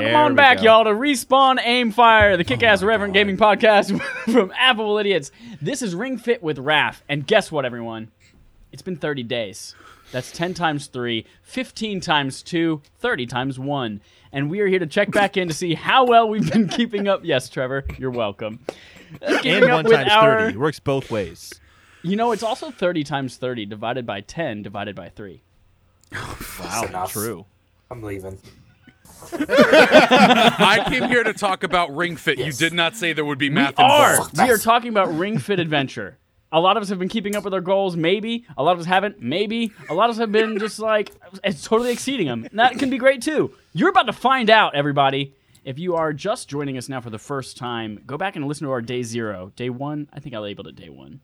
Welcome on back, y'all, to Respawn Aim Fire, the kick-ass Reverend Gaming Podcast from Apple Idiots. This is Ring Fit with Raph, and guess what, everyone? It's been 30 days. That's 10 times 3, 15 times 2, 30 times 1. And we are here to check back in to see how well we've been keeping up. Yes, Trevor, you're welcome. And 1 times 30. It works both ways. You know, it's also 30 times 30 divided by 10 divided by 3. Wow, true. I'm leaving. I came here to talk about Ring Fit. Yes. You did not say there would be math involved. We are talking about Ring Fit Adventure. A lot of us have been keeping up with our goals, maybe. A lot of us haven't, maybe. A lot of us have been just like, it's totally exceeding them. And that can be great, too. You're about to find out, everybody. If you are just joining us now for the first time, go back and listen to our Day Zero. Day One, I think I labeled it Day One,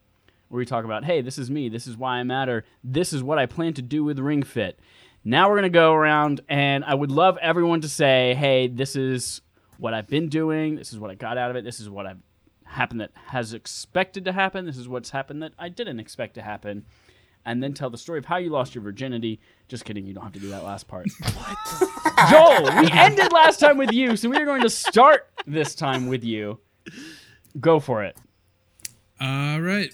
where we talk about, hey, this is me. This is why I matter. This is what I plan to do with Ring Fit. Now we're going to go around, and I would love everyone to say, hey, this is what I've been doing. This is what I got out of it. This is what I've happened that has expected to happen. This is what's happened that I didn't expect to happen. And then tell the story of how you lost your virginity. Just kidding. You don't have to do that last part. What? Joel, we ended last time with you, so we are going to start this time with you. Go for it. All right.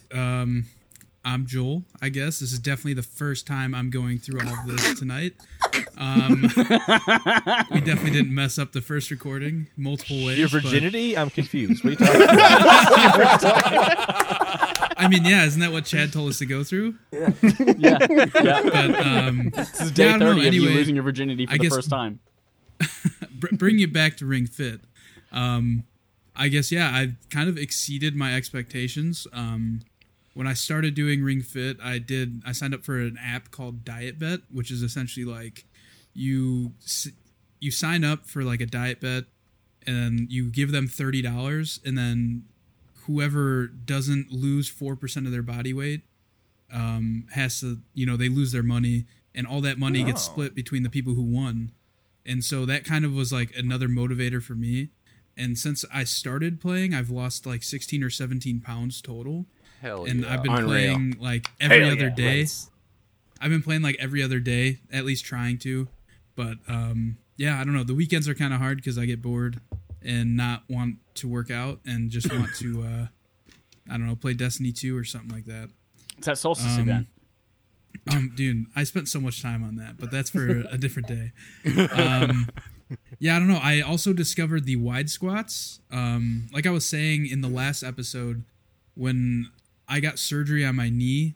I'm Joel, I guess. This is definitely the first time I'm going through all of this tonight. We definitely didn't mess up the first recording multiple ways. Your virginity? I'm confused. What are you talking about? I mean, yeah, isn't that what Chad told us to go through? Yeah. But, this is day 30 of you losing your virginity for the first time. Bring you back to Ring Fit. I guess, yeah, I've kind of exceeded my expectations. When I started doing Ring Fit, I signed up for an app called Diet Bet, which is essentially like you sign up for like a Diet Bet and you give them $30, and then whoever doesn't lose 4% of their body weight has to, you know, they lose their money, and all that money gets split between the people who won. And so that kind of was like another motivator for me. And since I started playing, I've lost like 16 or 17 pounds total. Hell yeah. And I've been playing like every other day. Nice. I've been playing like every other day, at least trying to. But yeah, I don't know. The weekends are kind of hard because I get bored and not want to work out and just want to, I don't know, play Destiny 2 or something like that. It's that Solstice event. Dude, I spent so much time on that, but that's for a different day. Yeah, I don't know. I also discovered the wide squats. Like I was saying in the last episode, when I got surgery on my knee,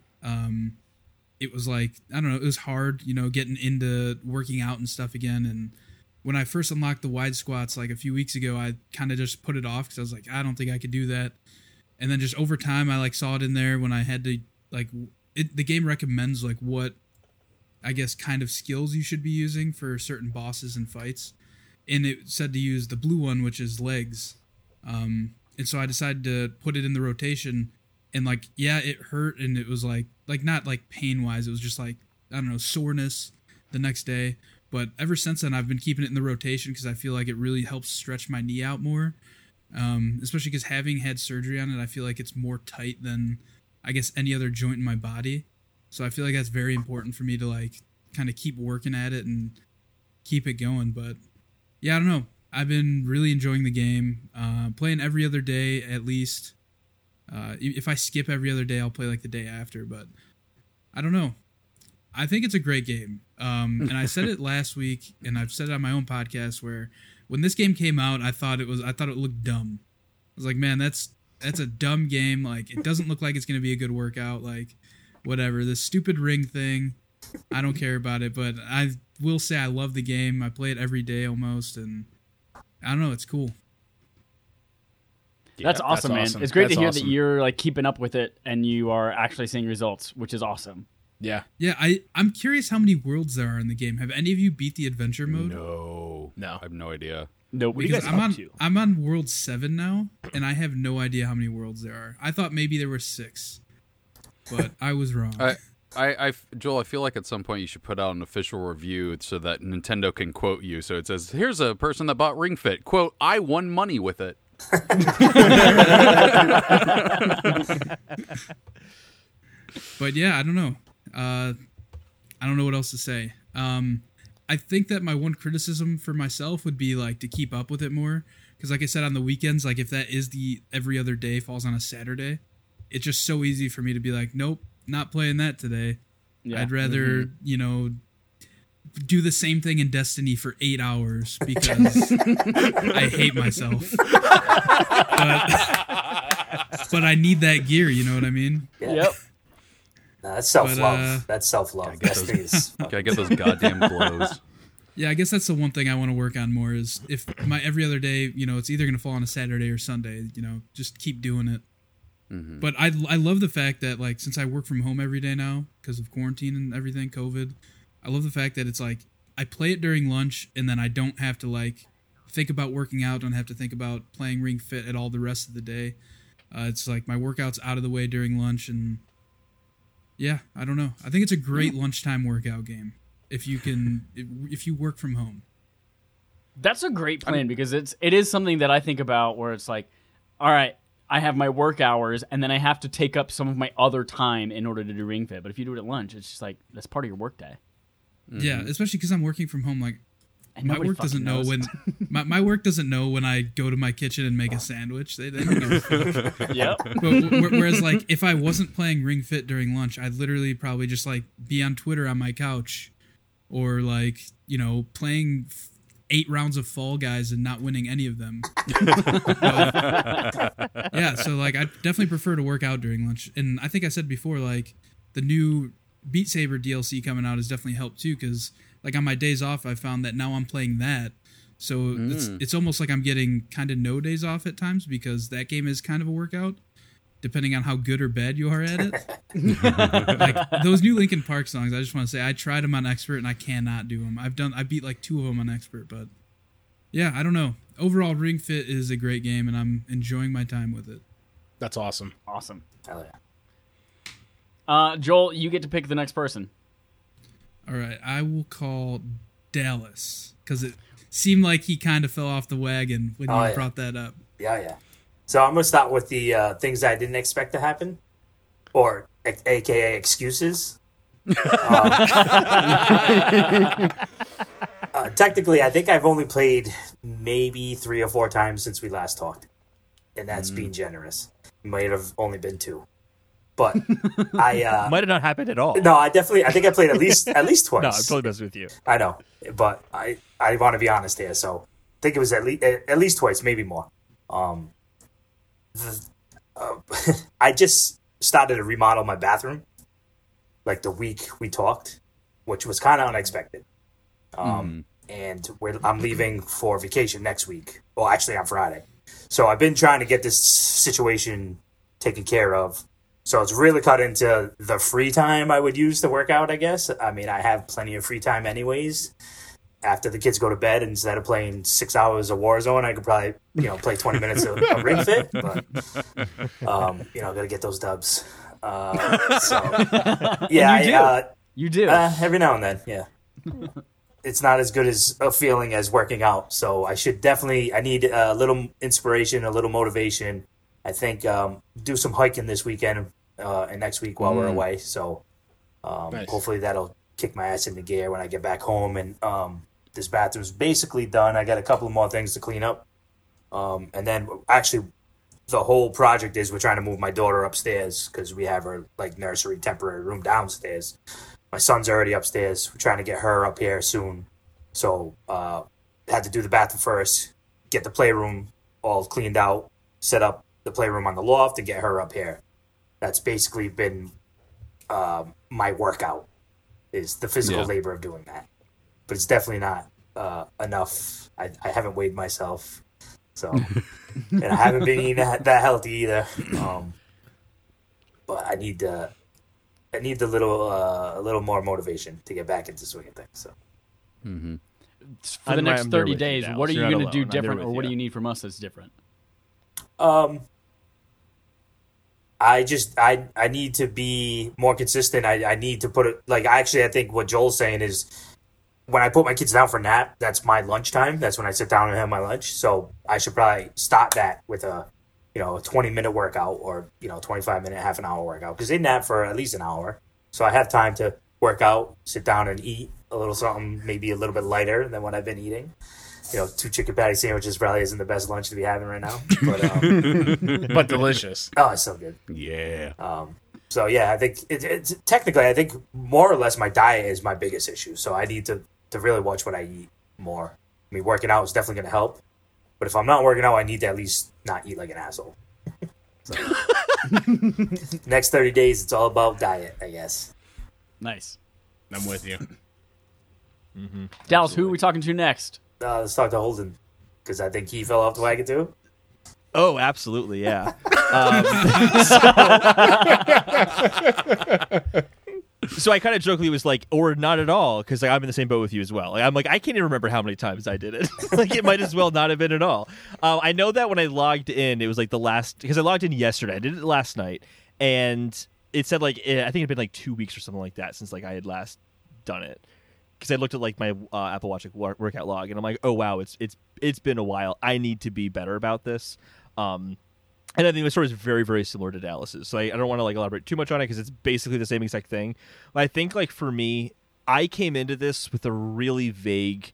it was like, I don't know, it was hard, you know, getting into working out and stuff again. And when I first unlocked the wide squats like a few weeks ago, I kind of just put it off because I was like, I don't think I could do that. And then just over time, I like saw it in there when I had to, like, the game recommends like what, I guess, kind of skills you should be using for certain bosses and fights. And it said to use the blue one, which is legs. And so I decided to put it in the rotation. And, like, yeah, it hurt, and it was, like not, like, pain-wise. It was just, like, I don't know, soreness the next day. But ever since then, I've been keeping it in the rotation because I feel like it really helps stretch my knee out more, especially because having had surgery on it, I feel like it's more tight than, I guess, any other joint in my body. So I feel like that's very important for me to, like, kind of keep working at it and keep it going. But, yeah, I don't know. I've been really enjoying the game, playing every other day at least. If I skip every other day, I'll play like the day after, but I don't know. I think it's a great game. And I said it last week, and I've said it on my own podcast, where when this game came out, I thought it looked dumb. I was like, man, that's a dumb game. Like, it doesn't look like it's going to be a good workout. Like, whatever, this stupid ring thing, I don't care about it, but I will say I love the game. I play it every day almost. And I don't know. It's cool. Yeah, that's awesome, man. Awesome. It's great to hear that you're like keeping up with it and you are actually seeing results, which is awesome. Yeah. Yeah. I'm curious how many worlds there are in the game. Have any of you beat the adventure mode? No. I have no idea. No, because I'm on world 7 now, and I have no idea how many worlds there are. I thought maybe there were 6, but I was wrong. Joel, I feel like at some point you should put out an official review so that Nintendo can quote you. So it says, here's a person that bought Ring Fit. Quote, I won money with it. But yeah, I don't know. I don't know what else to say. I think that my one criticism for myself would be like to keep up with it more. Because like I said, on the weekends, like if that is the every other day falls on a Saturday, it's just so easy for me to be like, nope, not playing that today. Yeah. I'd rather, you know, do the same thing in Destiny for 8 hours because I hate myself. But I need that gear, you know what I mean? Yeah. Yep. No, that's self-love. That's self-love. Gotta get those goddamn blows. Yeah, I guess that's the one thing I want to work on more is if my every other day, you know, it's either going to fall on a Saturday or Sunday, you know, just keep doing it. Mm-hmm. But I love the fact that, like, since I work from home every day now because of quarantine and everything, COVID, I love the fact that it's like I play it during lunch and then I don't have to, like, think about working out, don't have to think about playing Ring Fit at all the rest of the day. It's like my workout's out of the way during lunch and... Yeah, I don't know. I think it's a great lunchtime workout game if you can, if you work from home. That's a great plan because it is something that I think about where it's like, all right, I have my work hours and then I have to take up some of my other time in order to do Ring Fit. But if you do it at lunch, it's just like that's part of your work day. Mm-hmm. Yeah, especially because I'm working from home. Like my work doesn't know when my work doesn't know when I go to my kitchen and make a sandwich. They don't know. Yep. But whereas, like, if I wasn't playing Ring Fit during lunch, I'd literally probably just like be on Twitter on my couch, or like, you know, playing 8 rounds of Fall Guys and not winning any of them. Yeah. So like, I definitely prefer to work out during lunch, and I think I said before, like, the new Beat Saber DLC coming out has definitely helped too because. Like, on my days off, I found that now I'm playing that. So it's almost like I'm getting kind of no days off at times because that game is kind of a workout, depending on how good or bad you are at it. Like, those new Linkin Park songs, I just want to say, I tried them on Expert and I cannot do them. I beat like 2 of them on Expert, but yeah, I don't know. Overall, Ring Fit is a great game and I'm enjoying my time with it. That's awesome. Awesome. Hell yeah. Joel, you get to pick the next person. All right, I will call Dallas because it seemed like he kind of fell off the wagon when you brought that up. Yeah, yeah. So I'm going to start with the things I didn't expect to happen, or a.k.a. excuses. Technically, I think I've only played maybe 3 or 4 times since we last talked, and that's being generous. It might have only been 2. But I might have not happened at all. No, I think I played at least twice. No, I'm totally messing with you. I know, but I want to be honest here, so I think it was at least twice, maybe more. I just started to remodel my bathroom, like the week we talked, which was kind of unexpected. And I'm leaving for vacation next week. Well, actually, on Friday. So I've been trying to get this situation taken care of. So it's really cut into the free time I would use to work out, I guess. I mean, I have plenty of free time anyways. After the kids go to bed, instead of playing 6 hours of Warzone, I could probably, you know, play 20 minutes of Ring Fit. But, you know, got to get those dubs. Yeah. You do. Every now and then, yeah. It's not as good as a feeling as working out. So I should definitely, I need a little inspiration, a little motivation. I think do some hiking this weekend and next week while we're away. So nice. Hopefully that'll kick my ass into gear when I get back home. And this bathroom's basically done. I got a couple more things to clean up. And then actually the whole project is we're trying to move my daughter upstairs because we have her like nursery temporary room downstairs. My son's already upstairs. We're trying to get her up here soon. So had to do the bathroom first, get the playroom all cleaned out, set up the playroom on the loft and get her up here. That's basically been my workout, is the physical labor of doing that. But it's definitely not enough. I haven't weighed myself. So, and I haven't been eating that healthy either. But I need the a little more motivation to get back into swinging things. So, for the next 30 days, what are you going to do different, or what do you need from us that's different? I need to be more consistent. I need to put it like, I think what Joel's saying is when I put my kids down for nap, that's my lunchtime. That's when I sit down and have my lunch. So I should probably start that with a 20-minute workout or, 25-minute, half an hour workout because they nap for at least an hour. So I have time to work out, sit down and eat a little something, maybe a little bit lighter than what I've been eating. You know, 2 chicken patty sandwiches probably isn't the best lunch to be having right now. But but delicious. Oh, it's so good. Yeah. So, yeah, I think it's technically, I think more or less my diet is my biggest issue. So I need to really watch what I eat more. I mean, working out is definitely going to help. But if I'm not working out, I need to at least not eat like an asshole. So. Next 30 days, it's all about diet, I guess. Nice. I'm with you. Mm-hmm. Dallas, absolutely. Who are we talking to next? Let's talk to Holden, because I think he fell off the wagon too. Oh, absolutely, yeah. So I kind of jokingly was like, or not at all, because like, I'm in the same boat with you as well. Like, I'm like, I can't even remember how many times I did it. Like, it might as well not have been at all. I know that when I logged in, it was like the last, because I logged in yesterday. I did it last night, and it said like, I think it had been like 2 weeks or something like that since like I had last done it. Because I looked at like my Apple Watch workout log, and I'm like, oh wow, it's been a while. I need to be better about this. And I think the story is very, very similar to Dallas's. So I don't want to like elaborate too much on it because it's basically the same exact thing. But I think like for me, I came into this with a really vague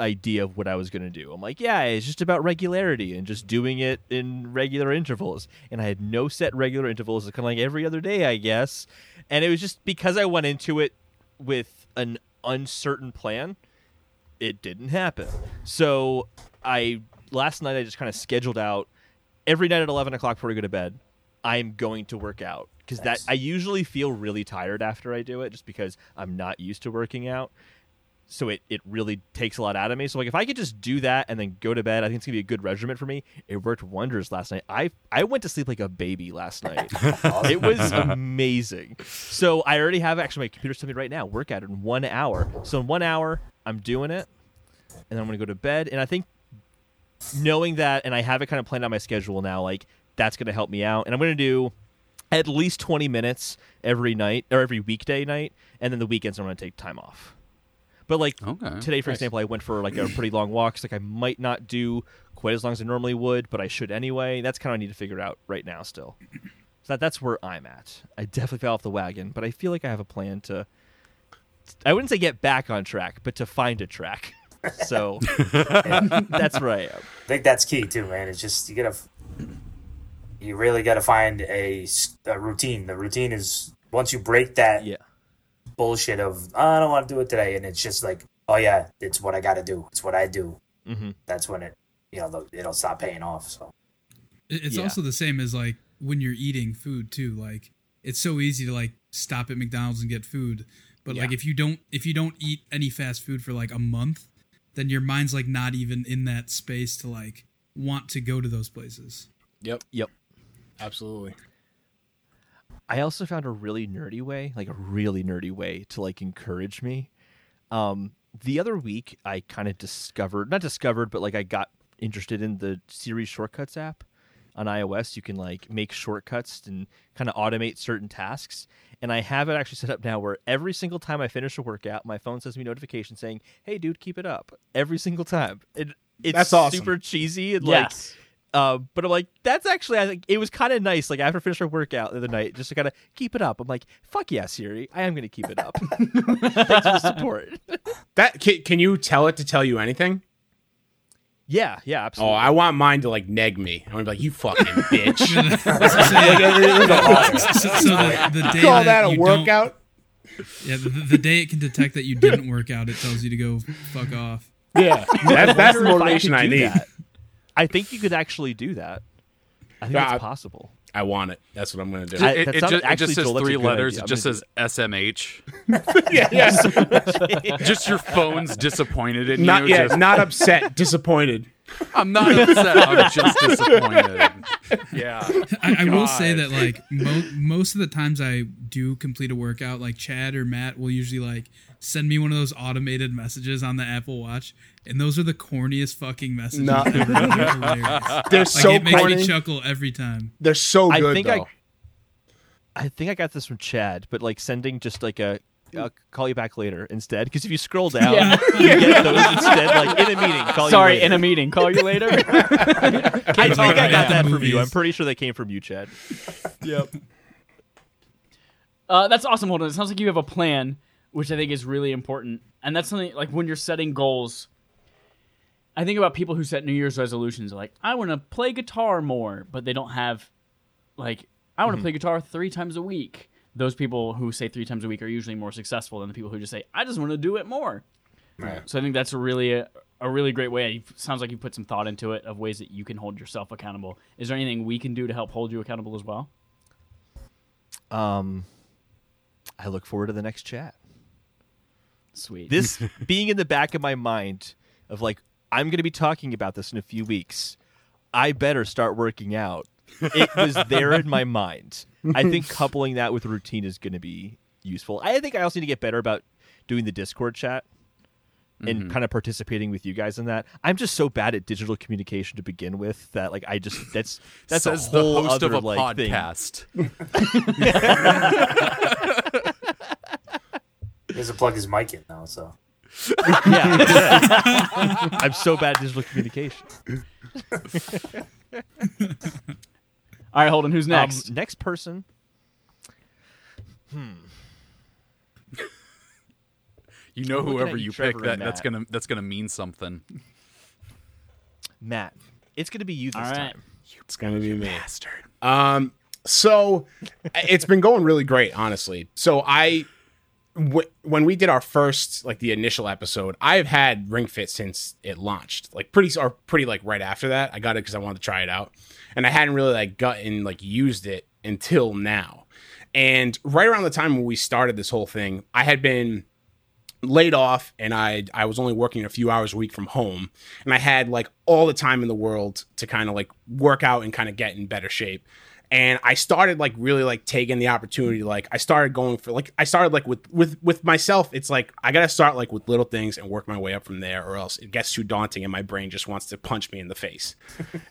idea of what I was going to do. I'm like, yeah, it's just about regularity and just doing it in regular intervals. And I had no set regular intervals. It's kind of like every other day, I guess. And it was just because I went into it with an uncertain plan, it didn't happen. So last night I just kind of scheduled out every night at 11 o'clock before I go to bed, I'm going to work out, because that I usually feel really tired after I do it, just because I'm not used to working out. So it really takes a lot out of me. So like if I could just do that and then go to bed, I think it's gonna be a good regimen for me. It worked wonders last night. I went to sleep like a baby last night. It was amazing. So I already have, actually my computer's telling me right now, workout in 1 hour. So in 1 hour, I'm doing it, and then I'm gonna go to bed. And I think knowing that, and I have it kind of planned out my schedule now, like that's gonna help me out. And I'm gonna do at least 20 minutes every night, or every weekday night, and then the weekends I'm gonna take time off. But, like, today, for example, I went for, like, a pretty long walk. So, like, I might not do quite as long as I normally would, but I should anyway. That's kind of what I need to figure out right now still. So that's where I'm at. I definitely fell off the wagon, but I feel like I have a plan to, I wouldn't say get back on track, but to find a track. So that's where I am. I think that's key, too, man. It's just you really got to find a routine. The routine is, once you break that. Yeah. Bullshit of, oh, I don't want to do it today, and it's just like, oh yeah, it's what I gotta do, it's what I do. Mm-hmm. That's when it, you know, it'll stop paying off. So it's also the same as like when you're eating food too. Like it's so easy to like stop at McDonald's and get food, but like if you don't eat any fast food for like a month, then your mind's like not even in that space to like want to go to those places. Yep, absolutely. I also found a really nerdy way, to like encourage me. The other week, I kind of not discovered, but like I got interested in the Siri Shortcuts app on iOS. You can like make shortcuts and kind of automate certain tasks. And I have it actually set up now where every single time I finish a workout, my phone sends me a notification saying, hey dude, keep it up. Every single time. It's That's awesome. Super cheesy. And yes. Like, but I'm like, that's actually, I think it was kind of nice. Like after I finished our workout the other night, just to kind of keep it up. I'm like, fuck yeah, Siri, I am going to keep it up. Thanks for the support. That can you tell it to tell you anything? Yeah, absolutely. Oh, I want mine to like neg me. I'm gonna be like, you fucking bitch. So call that a workout? Yeah, the day it can detect that you didn't work out, it tells you to go fuck off. Yeah, that's the motivation I need. That. I think you could actually do that. I think it's possible. I want it. That's what I'm going to do. It just says three letters. It just says SMH. Yes. Just your phone's disappointed in you. Yeah, not upset. Disappointed. I'm not upset. I'm just disappointed. Yeah. I will say that like most of the times I do complete a workout, like Chad or Matt will usually like send me one of those automated messages on the Apple Watch, and those are the corniest fucking messages ever. They're like, so it makes me chuckle every time. They're so good. I think I got this from Chad, but like sending just like a. I'll call you back later instead, because if you scroll down, you get those instead. Like in a meeting, call you later. In a meeting, call you later. I think I got that from you. I'm pretty sure that came from you, Chad. Yep. That's awesome, Holden. It sounds like you have a plan. which I think is really important. And that's something, like, when you're setting goals, I think about people who set New Year's resolutions, like, I want to play guitar more, but they don't have, like, I want to play guitar 3 times a week. Those people who say 3 times a week are usually more successful than the people who just say, I just want to do it more. Right. So I think that's a really great way. It sounds like you put some thought into it of ways that you can hold yourself accountable. Is there anything we can do to help hold you accountable as well? I look forward to the next chat. Sweet. This being in the back of my mind of like, I'm going to be talking about this in a few weeks. I better start working out. It was there in my mind. I think coupling that with routine is going to be useful. I think I also need to get better about doing the Discord chat and kind of participating with you guys in that. I'm just so bad at digital communication to begin with that, like, I just that's says a whole the host other, of a like, podcast. He has to plug his mic in now, so yeah. I'm so bad at digital communication. All right, Holden, who's next? Next person. You know, whoever you pick, that's gonna mean something. Matt, it's gonna be you this time. It's gonna be me. Bastard. So it's been going really great, honestly. So when we did our first, like, the initial episode, I've had Ring Fit since it launched, like pretty like right after that. I got it because I wanted to try it out, and I hadn't really used it until now. And right around the time when we started this whole thing, I had been laid off, and I was only working a few hours a week from home, and I had like all the time in the world to kind of like work out and kind of get in better shape. And I started like really like taking the opportunity. Like I started going for like, with myself, it's like, I got to start like with little things and work my way up from there, or else it gets too daunting and my brain just wants to punch me in the face.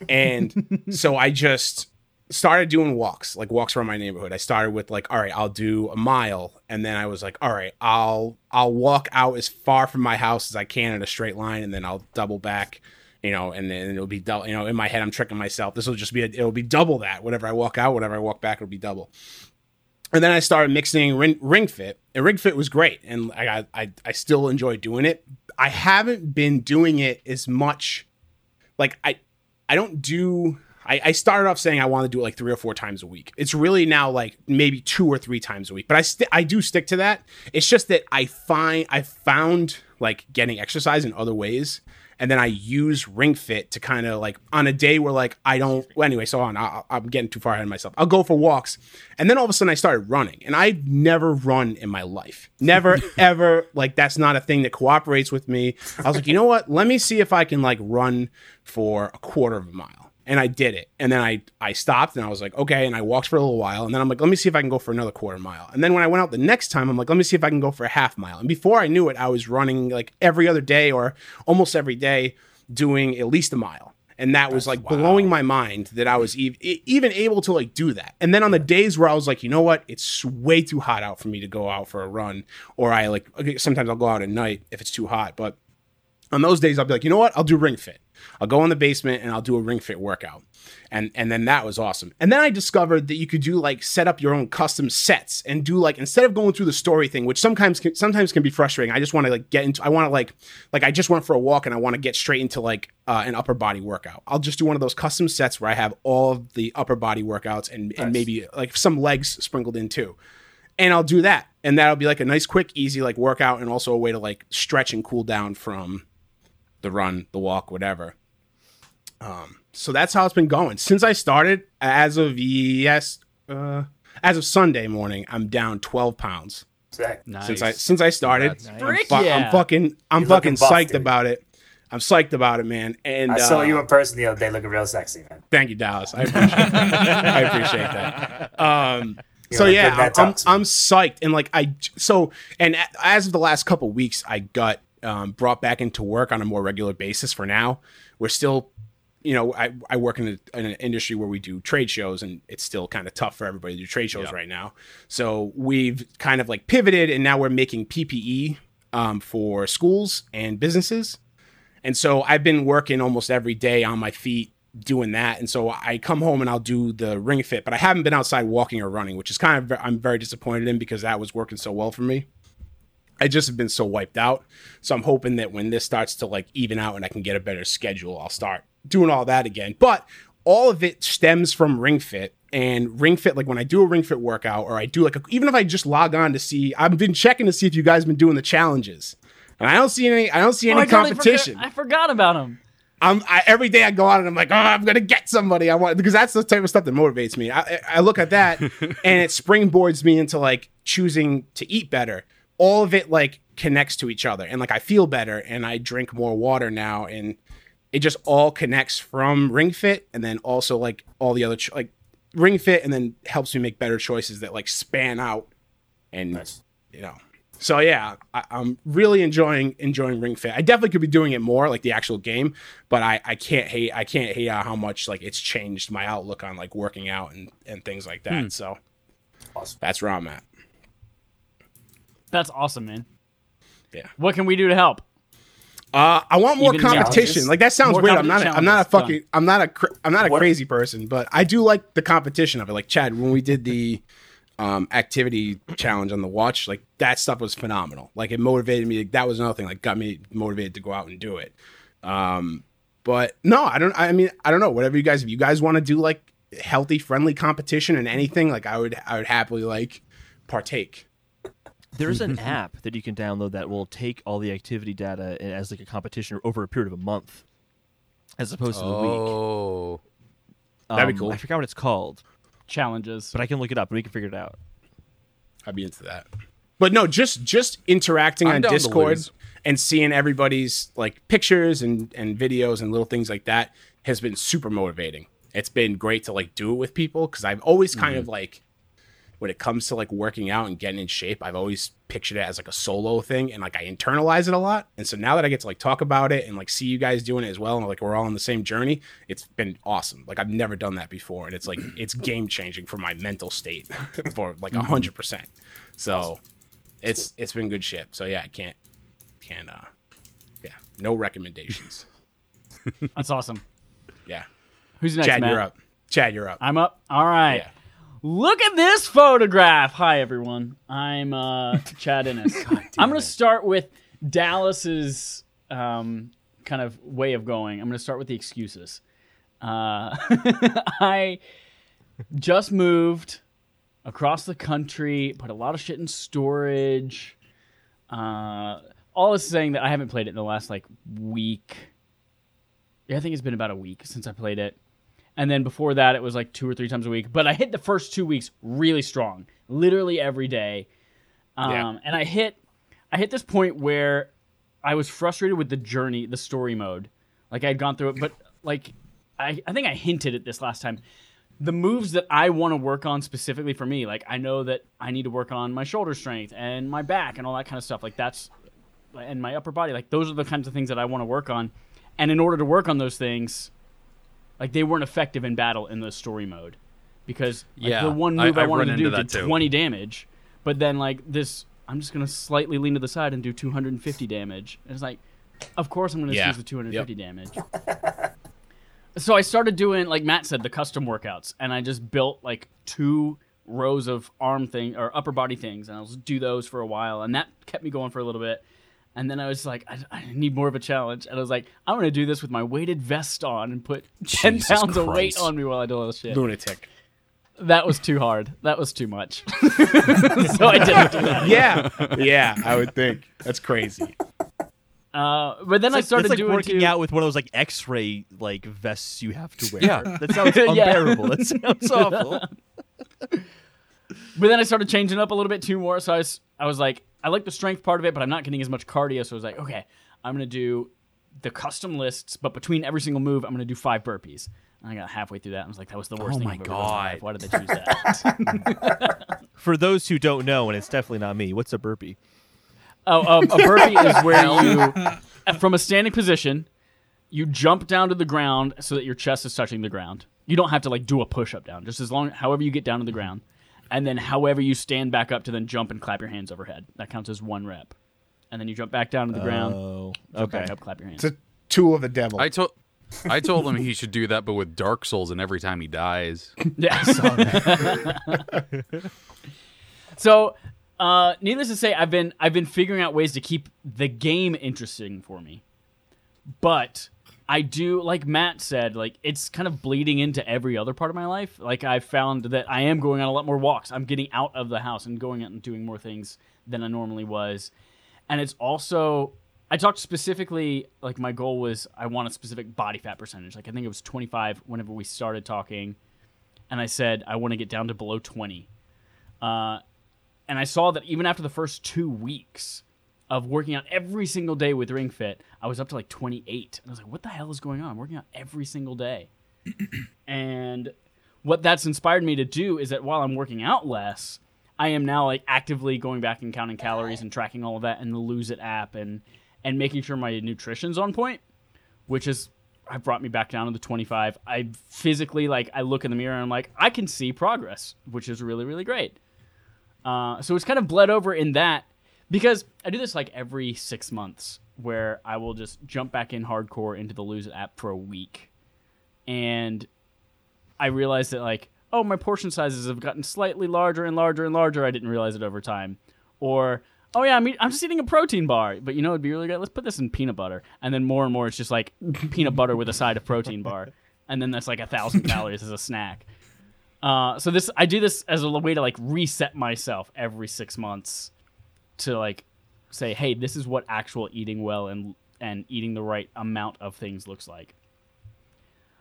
And so I just started doing walks around my neighborhood. I started with like, all right, I'll do a mile. And then I was like, all right, I'll walk out as far from my house as I can in a straight line. And then I'll double back. You know, and then it'll be double. You know, in my head, I'm tricking myself. This will just be it'll be double that. Whatever I walk out, whatever I walk back, it'll be double. And then I started mixing Ring Fit, and Ring Fit was great, and I still enjoy doing it. I haven't been doing it as much. Like I don't do. I started off saying I want to do it like 3 or 4 times a week. It's really now like maybe 2 or 3 times a week, but I do stick to that. It's just that I found like getting exercise in other ways. And then I use Ring Fit to kind of like on a day where like I don't. Well, anyway, so on. I'm getting too far ahead of myself. I'll go for walks, and then all of a sudden I started running, and I've never run in my life, never ever. Like that's not a thing that cooperates with me. I was like, you know what? Let me see if I can like run for 1/4 mile, and I did it. And then I stopped, and I was like, okay, and I walked for a little while, and then I'm like, let me see if I can go for another 1/4 mile. And then when I went out the next time, I'm like, let me see if I can go for a 1/2 mile. And before I knew it, I was running like every other day or almost every day, doing at least a mile. And that was like blowing my mind that I was even able to like do that. And then on the days where I was like, you know what, it's way too hot out for me to go out for a run, or I like sometimes I'll go out at night if it's too hot. But on those days, I'll be like, you know what, I'll do Ring Fit. I'll go in the basement and I'll do a Ring Fit workout. And then that was awesome. And then I discovered that you could do like set up your own custom sets and do like, instead of going through the story thing, which sometimes can be frustrating. I just want to like get into, I want to like I just went for a walk and I want to get straight into like an upper body workout. I'll just do one of those custom sets where I have all of the upper body workouts and maybe like some legs sprinkled in too. And I'll do that. And that'll be like a nice, quick, easy like workout, and also a way to like stretch and cool down from the run, the walk, whatever. So that's how it's been going since I started. As of Sunday morning, I'm down 12 pounds. Nice. Since I started, nice. I'm fucking psyched, dude. About it. I'm psyched about it, man. And I saw you in person the other day, looking real sexy, man. Thank you, Dallas. I appreciate that. So yeah, I'm psyched, and like as of the last couple weeks, I got brought back into work on a more regular basis. For now, we're still, you know, I work in an industry where we do trade shows, and it's still kind of tough for everybody to do trade shows right now. So we've kind of like pivoted, and now we're making PPE for schools and businesses. And so I've been working almost every day on my feet doing that. And so I come home and I'll do the Ring Fit, but I haven't been outside walking or running, which is kind of, I'm very disappointed in, because that was working so well for me. I just have been so wiped out. So I'm hoping that when this starts to like even out and I can get a better schedule, I'll start doing all that again. But all of it stems from Ring Fit. And Ring Fit, like when I do a Ring Fit workout, or I do like, even if I just log on to see, I've been checking to see if you guys have been doing the challenges, and I don't see any competition. Totally I forgot about them. Every day I go out and I'm like, oh, I'm going to get somebody I want, because that's the type of stuff that motivates me. I look at that and it springboards me into like choosing to eat better. All of it like connects to each other, and like I feel better and I drink more water now, and it just all connects from Ring Fit, and then also like all the other like Ring Fit, and then helps me make better choices that like span out, and nice. You know. So yeah, I'm really enjoying Ring Fit. I definitely could be doing it more, like the actual game, but I can't hate how much like it's changed my outlook on like working out and things like that. So awesome. That's where I'm at. That's awesome, man. Yeah. What can we do to help? I want more competition. Like that sounds weird. I'm not a crazy person, but I do like the competition of it. Like Chad, when we did the activity challenge on the watch, like that stuff was phenomenal. Like it motivated me. Like, that was another thing. Like got me motivated to go out and do it. But no, I don't know. Whatever you guys, if you guys want to do like healthy, friendly competition and anything, like I would happily like partake. There's an app that you can download that will take all the activity data as like a competition over a period of a month, as opposed to the week. Oh, that'd be cool. I forgot what it's called. Challenges, but I can look it up and we can figure it out. I'd be into that. But no, just interacting on Discord and seeing everybody's like pictures and videos and little things like that has been super motivating. It's been great to like do it with people, because I've always kind of like, when it comes to like working out and getting in shape, I've always pictured it as like a solo thing, and like I internalize it a lot. And so now that I get to like talk about it and like see you guys doing it as well, and like we're all on the same journey, it's been awesome. Like I've never done that before, and it's like it's game changing for my mental state for like 100%. So it's been good shit. So yeah, I can't no recommendations. That's awesome. Yeah. Who's next? Chad, Matt? You're up. Chad, you're up. I'm up. All right. Yeah. Look at this photograph. Hi, everyone. I'm Chad Innes. I'm going to start with Dallas's kind of way of going. I'm going to start with the excuses. I just moved across the country, put a lot of shit in storage. All this is saying that I haven't played it in the last, like, week. Yeah, I think it's been about a week since I played it. And then before that, it was like 2 or 3 times a week. But I hit the first 2 weeks really strong, literally every day. And I hit this point where I was frustrated with the journey, the story mode. Like I had gone through it, but like I think I hinted at this last time. The moves that I want to work on specifically for me, like I know that I need to work on my shoulder strength and my back and all that kind of stuff. Like that's, and my upper body. Like those are the kinds of things that I want to work on. And in order to work on those things, like they weren't effective in battle in the story mode, because like, the one move I wanted to do did 20 damage, but then like this, I'm just gonna slightly lean to the side and do 250 damage. And it's like, of course I'm gonna choose the 250 damage. So I started doing, like Matt said, the custom workouts, and I just built like 2 rows of arm thing or upper body things, and I'll just do those for a while, and that kept me going for a little bit. And then I was like, I need more of a challenge. And I was like, I'm going to do this with my weighted vest on and put 10 pounds of weight on me while I do all this shit. Lunatic. That was too hard. That was too much. So I didn't do that. Yeah. Yeah, I would think. That's crazy. But then I started doing working out with one of those like X-ray like vests you have to wear. Yeah. That sounds unbearable. That sounds awful. But then I started changing up a little bit too more. So I was like, I like the strength part of it, but I'm not getting as much cardio. So I was like, okay, I'm going to do the custom lists, but between every single move, I'm going to do 5 burpees. And I got halfway through that. And I was like, that was the worst thing I've ever done in my life. Why did they choose that? For those who don't know, and it's definitely not me, what's a burpee? Oh, a burpee is where you, from a standing position, you jump down to the ground so that your chest is touching the ground. You don't have to like do a push-up down, just as long, however you get down to the ground. And then however you stand back up to then jump and clap your hands overhead. That counts as 1 rep. And then you jump back down to the ground. Oh, okay. Back up, clap your hands. It's a tool of the devil. I told him he should do that, but with Dark Souls and every time he dies. Yeah. I saw that. So Needless to say, I've been figuring out ways to keep the game interesting for me. But I do, like Matt said, like it's kind of bleeding into every other part of my life. Like I found that I am going on a lot more walks. I'm getting out of the house and going out and doing more things than I normally was. And it's also, I talked specifically, like my goal was I want a specific body fat percentage. Like I think it was 25 whenever we started talking. And I said, I want to get down to below 20. And I saw that even after the first 2 weeks of working out every single day with Ring Fit, I was up to like 28. And I was like, what the hell is going on? I'm working out every single day. And what that's inspired me to do is that while I'm working out less, I am now like actively going back and counting calories and tracking all of that and the Lose It app and making sure my nutrition's on point, which is... I've brought me back down to the 25. I physically, like, I look in the mirror and I'm like, I can see progress, which is really, really great. So it's kind of bled over in that because I do this like every 6 months where I will just jump back in hardcore into the Lose It app for a week. And I realized that like, oh, my portion sizes have gotten slightly larger and larger and larger. I didn't realize it over time. Or, oh yeah, I'm just eating a protein bar, but you know it'd be really good. Let's put this in peanut butter, and more it's just like peanut butter with a side of protein bar, and then that's like 1,000 calories as a snack. So this I do this as a way to like reset myself every 6 months to like say, hey, this is what actual eating well and eating the right amount of things looks like.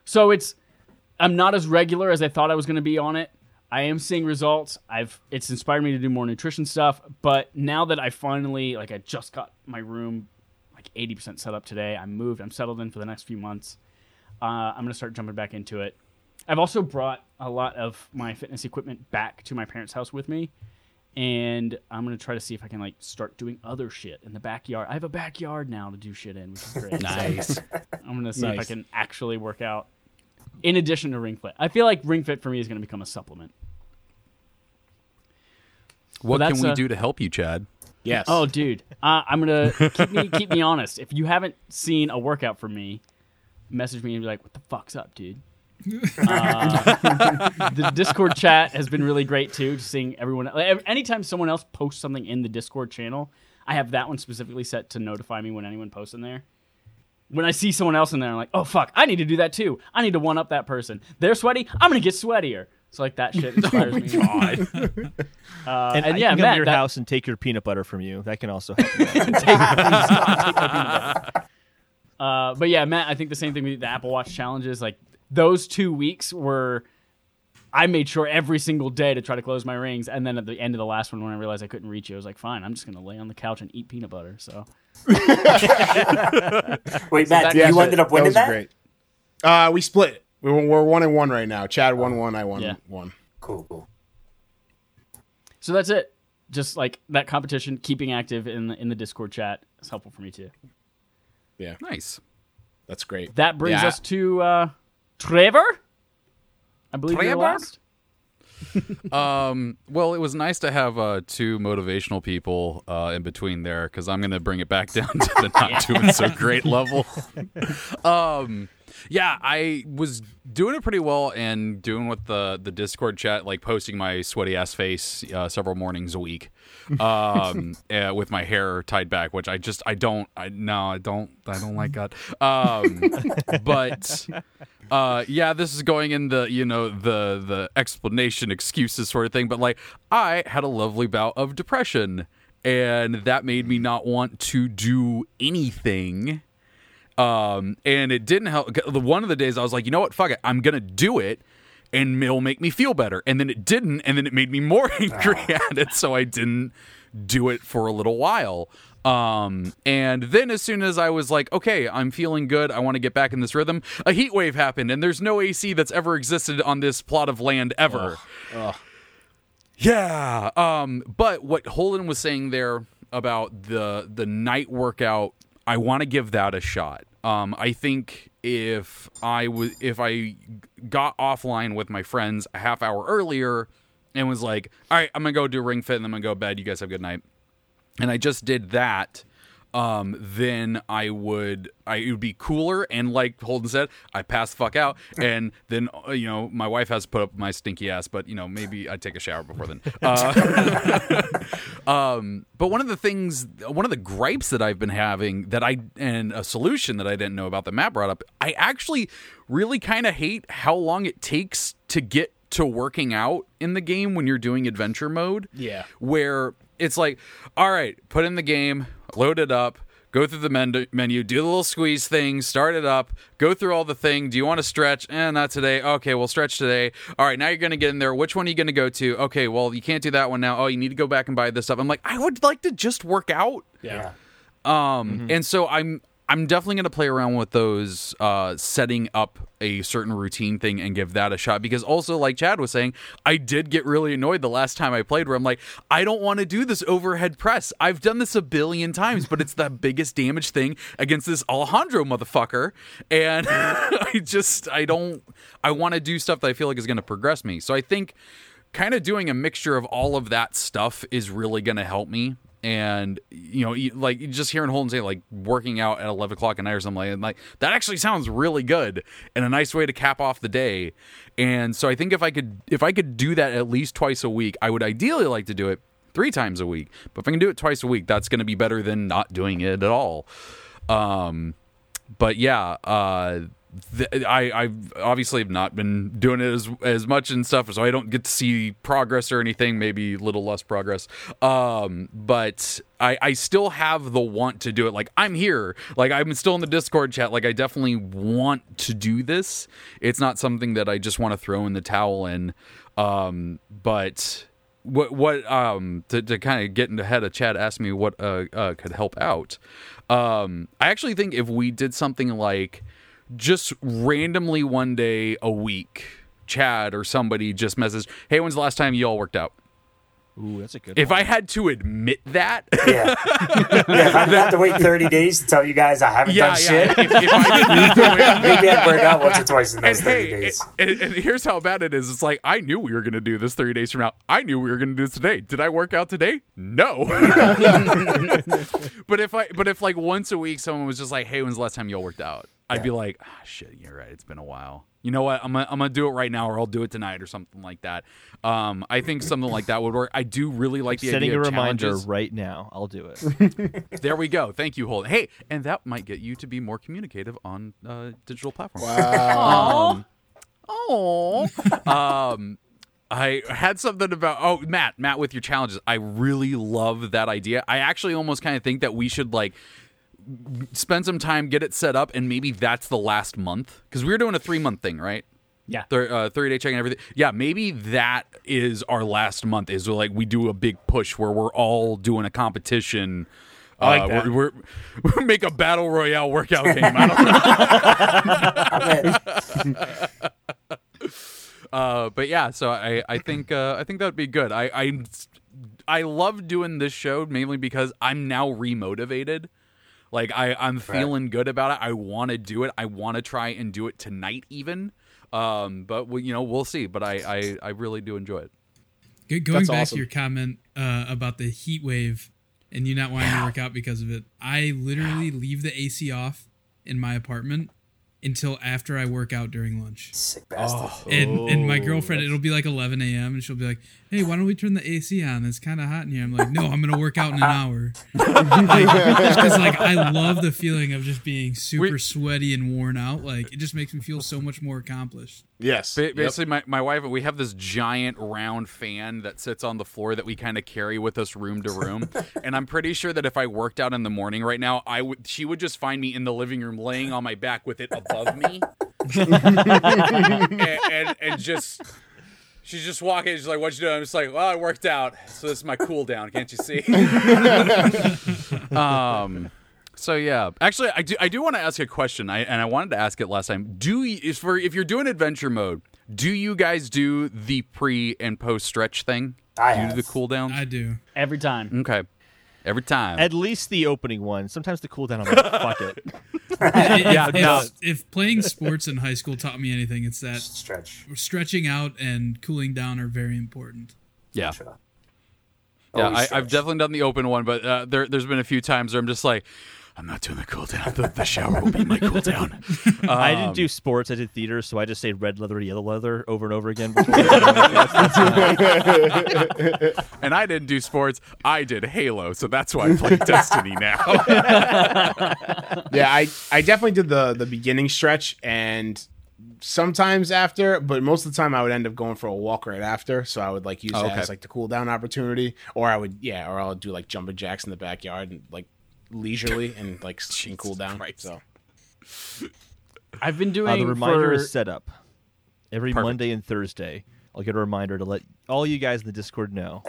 So I'm not as regular as I thought I was going to be on it. I am seeing results. It's inspired me to do more nutrition stuff, but now that I finally, like I just got my room like 80% set up today. I moved. I'm settled in for the next few months. I'm going to start jumping back into it. I've also brought a lot of my fitness equipment back to my parents' house with me, and I'm going to try to see if I can like start doing other shit in the backyard. I have a backyard now to do shit in, which is great. Nice. I'm going to see if I can actually work out. In addition to Ring Fit, I feel like Ring Fit for me is going to become a supplement. What can we do to help you, Chad? Yes. Oh, dude, I'm gonna keep me honest. If you haven't seen a workout from me, message me and be like, "What the fuck's up, dude?" The Discord chat has been really great too. Just seeing everyone. Like, anytime someone else posts something in the Discord channel, I have that one specifically set to notify me when anyone posts in there. When I see someone else in there, I'm like, oh, fuck, I need to do that, too. I need to one-up that person. They're sweaty. I'm going to get sweatier. So, like, that shit inspires me. God. And yeah, Matt. I can come to your house and take your peanut butter from you. That can also help you. Take my peanut butter. But, yeah, Matt, I think the same thing with the Apple Watch challenges. Like, those 2 weeks were... I made sure every single day to try to close my rings. And then at the end of the last one, when I realized I couldn't reach you, I was like, fine, I'm just going to lay on the couch and eat peanut butter. So, wait, Matt, you ended up winning that? Great. We split. We're 1-1 right now. Chad won one, I won one. Cool. So that's it. Just like that competition, keeping active in the Discord chat is helpful for me too. Yeah. Nice. That's great. That brings us to Trevor. I believe you're last. Well, it was nice to have two motivational people in between there because I'm going to bring it back down to the not doing so great level. I was doing it pretty well and doing with the Discord chat, like posting my sweaty ass face several mornings a week with my hair tied back, which I don't like that. But... this is going in the, you know, the explanation excuses sort of thing, but like I had a lovely bout of depression and that made me not want to do anything. And it didn't help. One of the days I was like, you know what? Fuck it. I'm going to do it and it'll make me feel better. And then it didn't. And then it made me more angry at it. So I didn't do it for a little while. And then as soon as I was like, okay, I'm feeling good, I want to get back in this rhythm, a heat wave happened, and there's no AC that's ever existed on this plot of land ever. Ugh. Yeah. But what Holden was saying there about the night workout, I want to give that a shot. I think if I got offline with my friends a half hour earlier and was like, all right, I'm going to go do Ring Fit and I'm going to go to bed. You guys have a good night. And I just did that, then it would be cooler. And like Holden said, I pass the fuck out. And then, you know, my wife has to put up my stinky ass, but, you know, maybe I take a shower before then. But one of the gripes that I've been having and a solution that I didn't know about that Matt brought up, I actually really kind of hate how long it takes to get to working out in the game when you're doing adventure mode. Yeah. Where it's like, all right, put in the game, load it up, go through the menu, do the little squeeze thing, start it up, go through all the thing. Do you want to stretch? Not today. Okay, we'll stretch today. All right, now you're going to get in there. Which one are you going to go to? Okay, well, you can't do that one now. Oh, you need to go back and buy this stuff. I'm like, I would like to just work out. Yeah. And so I'm definitely going to play around with those, setting up a certain routine thing and give that a shot. Because also, like Chad was saying, I did get really annoyed the last time I played where I'm like, I don't want to do this overhead press. I've done this a billion times, but it's the biggest damage thing against this Alejandro motherfucker. And I want to do stuff that I feel like is going to progress me. So I think kind of doing a mixture of all of that stuff is really going to help me. And, you know, like just hearing Holden say like working out at 11 o'clock at night or something like that actually sounds really good and a nice way to cap off the day. And so I think if I could do that at least twice a week, I would ideally like to do it 3 times a week. But if I can do it twice a week, that's going to be better than not doing it at all. But yeah, I obviously have not been doing it as much and stuff, so I don't get to see progress or anything, maybe a little less progress. But I still have the want to do it. Like, I'm here. Like, I'm still in the Discord chat. Like, I definitely want to do this. It's not something that I just want to throw in the towel in. But to kind of get ahead of Chad, asked me what could help out. I actually think if we did something like just randomly one day a week, Chad or somebody just messaged, hey, when's the last time y'all worked out? Ooh, that's a good one. If I had to admit that. Yeah. If I'd have to wait 30 days to tell you guys I haven't done shit. If I maybe I'd work out once or twice in those 30 days. And here's how bad it is. It's like, I knew we were going to do this 30 days from now. I knew we were going to do this today. Did I work out today? No. But if like once a week someone was just like, hey, when's the last time y'all worked out? I'd be like, ah, shit, you're right. It's been a while. You know what? I'm gonna do it right now, or I'll do it tonight, or something like that. I think something like that would work. I do really like the idea of challenges. Setting a reminder right now. I'll do it. There we go. Thank you, Holden. Hey, and that might get you to be more communicative on digital platforms. Wow. I had something about Matt with your challenges. I really love that idea. I actually almost kind of think that we should like spend some time, get it set up, and maybe that's the last month, because we were doing a 3-month thing, right? Yeah. 30-day check and everything. Yeah, maybe that is our last month, is like we do a big push where we're all doing a competition. I like that. We make a battle royale workout game. I don't know. But yeah, so I think that would be good. I love doing this show mainly because I'm now remotivated. Like, I'm feeling good about it. I want to do it. I want to try and do it tonight even. But, we'll see. But I really do enjoy it. Going That's back awesome. To your comment about the heat wave and you not wanting to work out because of it, I literally leave the AC off in my apartment until after I work out during lunch. Sick bastard. And my girlfriend, it'll be like 11 a.m. and she'll be like, hey, why don't we turn the AC on? It's kind of hot in here. I'm like, no, I'm going to work out in an hour. Because I love the feeling of just being super sweaty and worn out. Like, it just makes me feel so much more accomplished. Yes. Basically, my wife, we have this giant round fan that sits on the floor that we kind of carry with us room to room. And I'm pretty sure that if I worked out in the morning right now, she would just find me in the living room laying on my back with it above me. and just... She's just walking. She's like, "What'd you do?" I'm just like, "Well, I worked out, so this is my cool down. Can't you see?" So yeah, actually, I do want to ask a question. I wanted to ask it last time. If you're doing adventure mode, do you guys do the pre and post stretch thing? Do the cool down. I do every time. Okay. Every time. At least the opening one. Sometimes the cooldown, I'm like, fuck it. If playing sports in high school taught me anything, it's that stretching out and cooling down are very important. Yeah. Yeah, I've definitely done the open one, but there's been a few times where I'm just like, I'm not doing the cooldown. The shower will be my cooldown. I didn't do sports. I did theater, so I just say red leather, yellow leather over and over again. And I didn't do sports. I did Halo, so that's why I play Destiny now. Yeah, I definitely did the beginning stretch and sometimes after, but most of the time I would end up going for a walk right after. So I would like use that as like the cool down opportunity, or I would or I'll do like jumping jacks in the backyard and like leisurely and like and cool down. Christ. So I've been doing the reminder is set up every Monday and Thursday. I'll get a reminder to let all you guys in the Discord know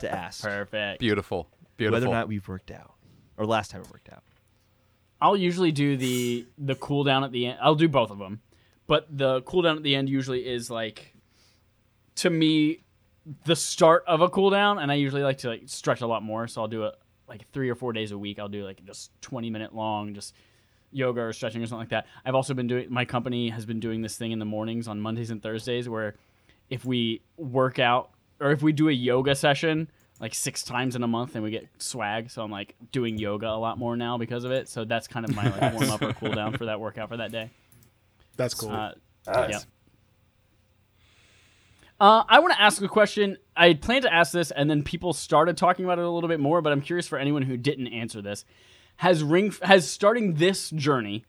to ask. Perfect. Beautiful. Whether or not we've worked out, or last time it worked out. I'll usually do the cool down at the end. I'll do both of them, but the cool down at the end usually is like, to me, the start of a cool down, and I usually like to like stretch a lot more. So I'll do it like 3 or 4 days a week. I'll do like just 20-minute long, just yoga or stretching or something like that. I've also been doing, my company has been doing this thing in the mornings on Mondays and Thursdays where if we work out or if we do a yoga session like 6 times in a month, then we get swag. So I'm like doing yoga a lot more now because of it. So that's kind of my like warm up or cool down for that workout for that day. That's cool. Nice. Yeah. I want to ask a question. I had planned to ask this, and then people started talking about it a little bit more, but I'm curious for anyone who didn't answer this. Has starting this journey,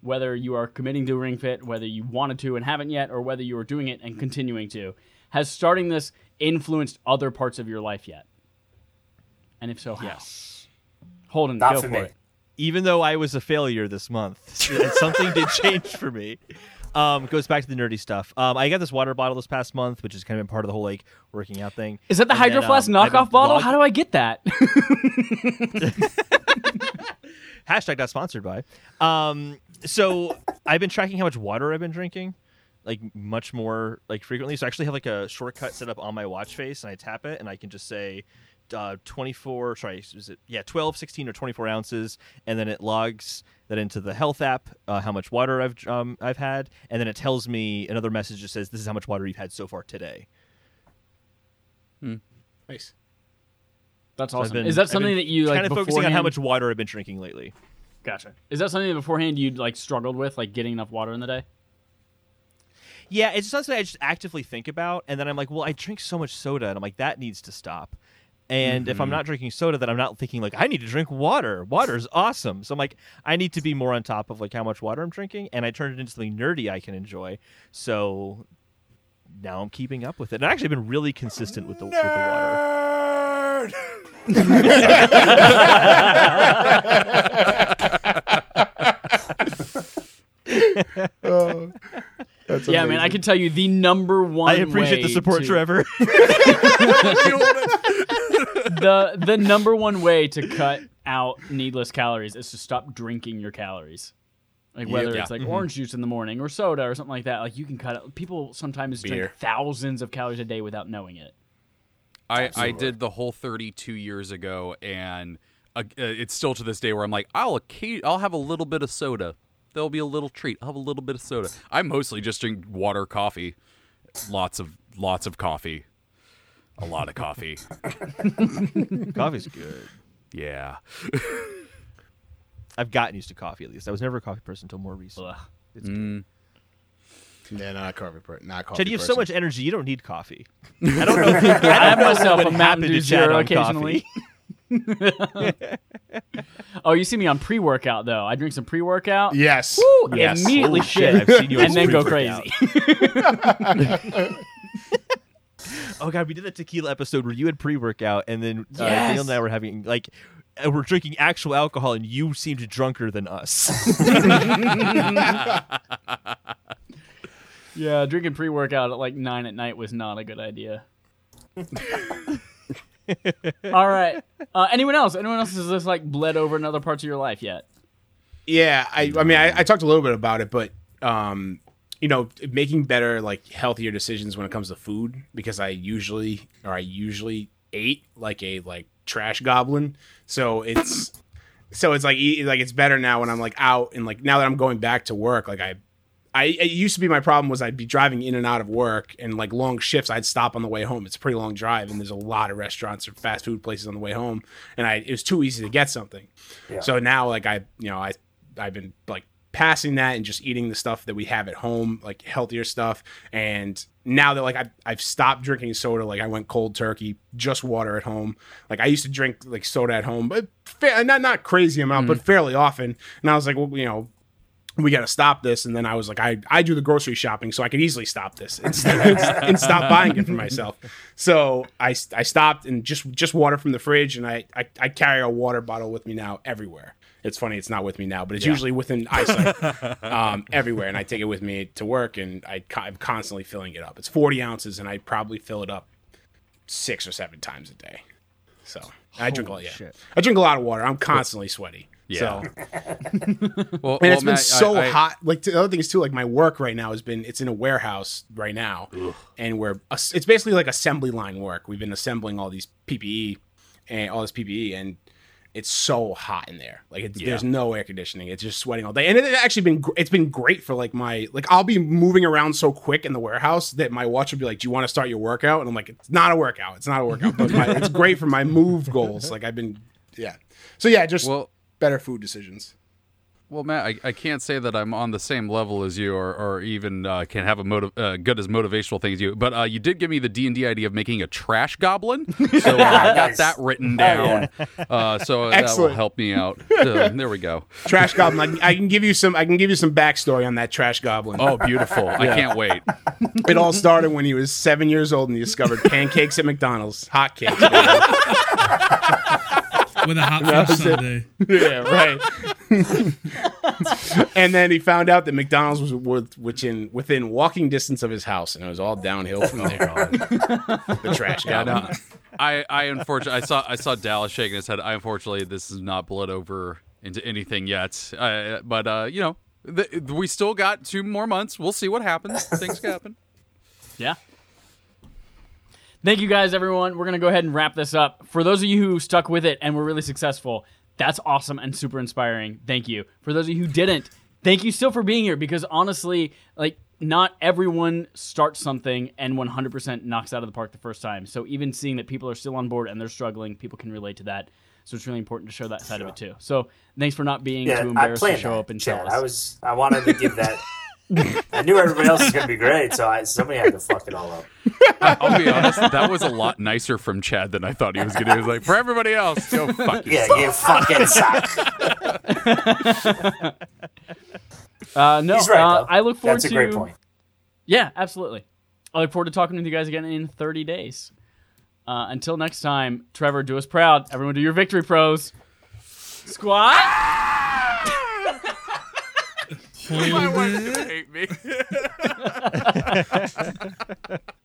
whether you are committing to Ring Fit, whether you wanted to and haven't yet, or whether you are doing it and continuing to, has starting this influenced other parts of your life yet? And if so, how? Yes. Holden, go for it. Even though I was a failure this month, something did change for me. Goes back to the nerdy stuff. I got this water bottle this past month, which has kind of been part of the whole like working out thing. Is that the Hydro Flask knockoff bottle? How do I get that? Hashtag not sponsored by. So I've been tracking how much water I've been drinking, like much more like frequently. So I actually have like a shortcut set up on my watch face, and I tap it, and I can just say 12, 16, or 24 ounces, and then it logs that into the health app, how much water I've had, and then it tells me another message that says, this is how much water you've had so far today. Nice. That's awesome. Is that something that you like kind of focusing on how much water I've been drinking lately? Gotcha. Is that something that beforehand you'd like struggled with, like getting enough water in the day? Yeah, it's something I just actively think about, and then I'm like, well, I drink so much soda, and I'm like, that needs to stop. And if I'm not drinking soda, then I'm not thinking like, I need to drink water. Water's awesome. So I'm like, I need to be more on top of like how much water I'm drinking. And I turned it into something nerdy I can enjoy. So now I'm keeping up with it. And I've actually been really consistent with the water. Nerd! Oh. That's amazing. Man, I can tell you the number one I appreciate way the support, Trevor. The number one way to cut out needless calories is to stop drinking your calories. Like whether it's like orange juice in the morning or soda or something like that. Like you can cut it. People sometimes drink thousands of calories a day without knowing it. I did the Whole30 2 years ago, and it's still to this day where I'm like, I'll have a little bit of soda. There'll be a little treat. I'll have a little bit of soda. I mostly just drink water, coffee, lots of coffee. A lot of coffee. Coffee's good. Yeah. I've gotten used to coffee, at least. I was never a coffee person until more recently. It's good. Yeah, not a coffee person. Ted, you have so much energy, you don't need coffee. I don't know if I have myself a Mountain Dew Zero occasionally. Oh, you see me on pre-workout, though. I drink some pre-workout. Yes. Woo, yes. Immediately shit. I've seen you and then go crazy. Oh, God, we did that tequila episode where you had pre-workout, and then Daniel and I were having, like, we're drinking actual alcohol, and you seemed drunker than us. Yeah, drinking pre-workout at, like, 9 at night was not a good idea. All right. Anyone else? Anyone else has just, like, bled over in other parts of your life yet? Yeah, I mean, I talked a little bit about it, but... you know, making better, like, healthier decisions when it comes to food, because I usually ate like a trash goblin. So it's better now when I'm like out, and like now that I'm going back to work, like I it used to be my problem was I'd be driving in and out of work, and like long shifts, I'd stop on the way home. It's a pretty long drive, and there's a lot of restaurants or fast food places on the way home, and it was too easy to get something. Yeah. So now, like I've been like passing that and just eating the stuff that we have at home, like healthier stuff. And now that like I've stopped drinking soda, like I went cold turkey, just water at home. Like I used to drink like soda at home, but not crazy amount, but fairly often. And I was like, well, you know, we got to stop this. And then I was like, I do the grocery shopping, so I could easily stop this and stop buying it for myself. So I stopped and just water from the fridge. And I carry a water bottle with me now everywhere. It's funny, it's not with me now, but it's usually within eyesight everywhere. And I take it with me to work, and I'm constantly filling it up. It's 40 ounces, and I probably fill it up 6 or 7 times a day. So I drink a lot. Yeah. I drink a lot of water. I'm constantly sweaty. Yeah. So, and it's been so hot. Like the other thing is too, like my work right now it's in a warehouse right now, and it's basically like assembly line work. We've been assembling all this PPE, and it's so hot in there. Like there's no air conditioning. It's just sweating all day, and it's actually been great for like I'll be moving around so quick in the warehouse that my watch will be like, "Do you want to start your workout?" And I'm like, "It's not a workout. It's not a workout." But it's great for my move goals. Like I've been, yeah. So yeah, just. Well, better food decisions. Well, Matt, I can't say that I'm on the same level as you or even can have a good as motivational thing as you, but you did give me the D&D idea of making a trash goblin, so I got that written down. So that will help me out. There we go. Trash goblin. I can give you some backstory on that trash goblin. Oh, beautiful. Yeah. I can't wait. It all started when he was 7 years old and he discovered pancakes at McDonald's. Hot cakes. With a hot fudge sundae. Yeah, right. And then he found out that McDonald's was within walking distance of his house, and it was all downhill from there on. The trash got out. I unfortunately I saw Dallas shaking his head. Unfortunately, this is not bled over into anything yet. But you know, we still got 2 more months. We'll see what happens. Things happen. Yeah. Thank you guys, everyone. We're going to go ahead and wrap this up. For those of you who stuck with it and were really successful, that's awesome and super inspiring. Thank you. For those of you who didn't, thank you still for being here, because honestly, like, not everyone starts something and 100% knocks out of the park the first time. So even seeing that people are still on board and they're struggling, people can relate to that. So it's really important to show that side of it too. So thanks for not being too embarrassed to show up and tell us. I wanted to give that... I knew everybody else was going to be great, so somebody had to fuck it all up. I'll be honest, that was a lot nicer from Chad than I thought he was going to. He was like, for everybody else, go fuck yourself. Yeah, you fucking suck. No, he's right, I look forward to... That's a great point. Yeah, absolutely. I look forward to talking with you guys again in 30 days. Until next time, Trevor, do us proud. Everyone do your victory pros. Squat. My wife hate me.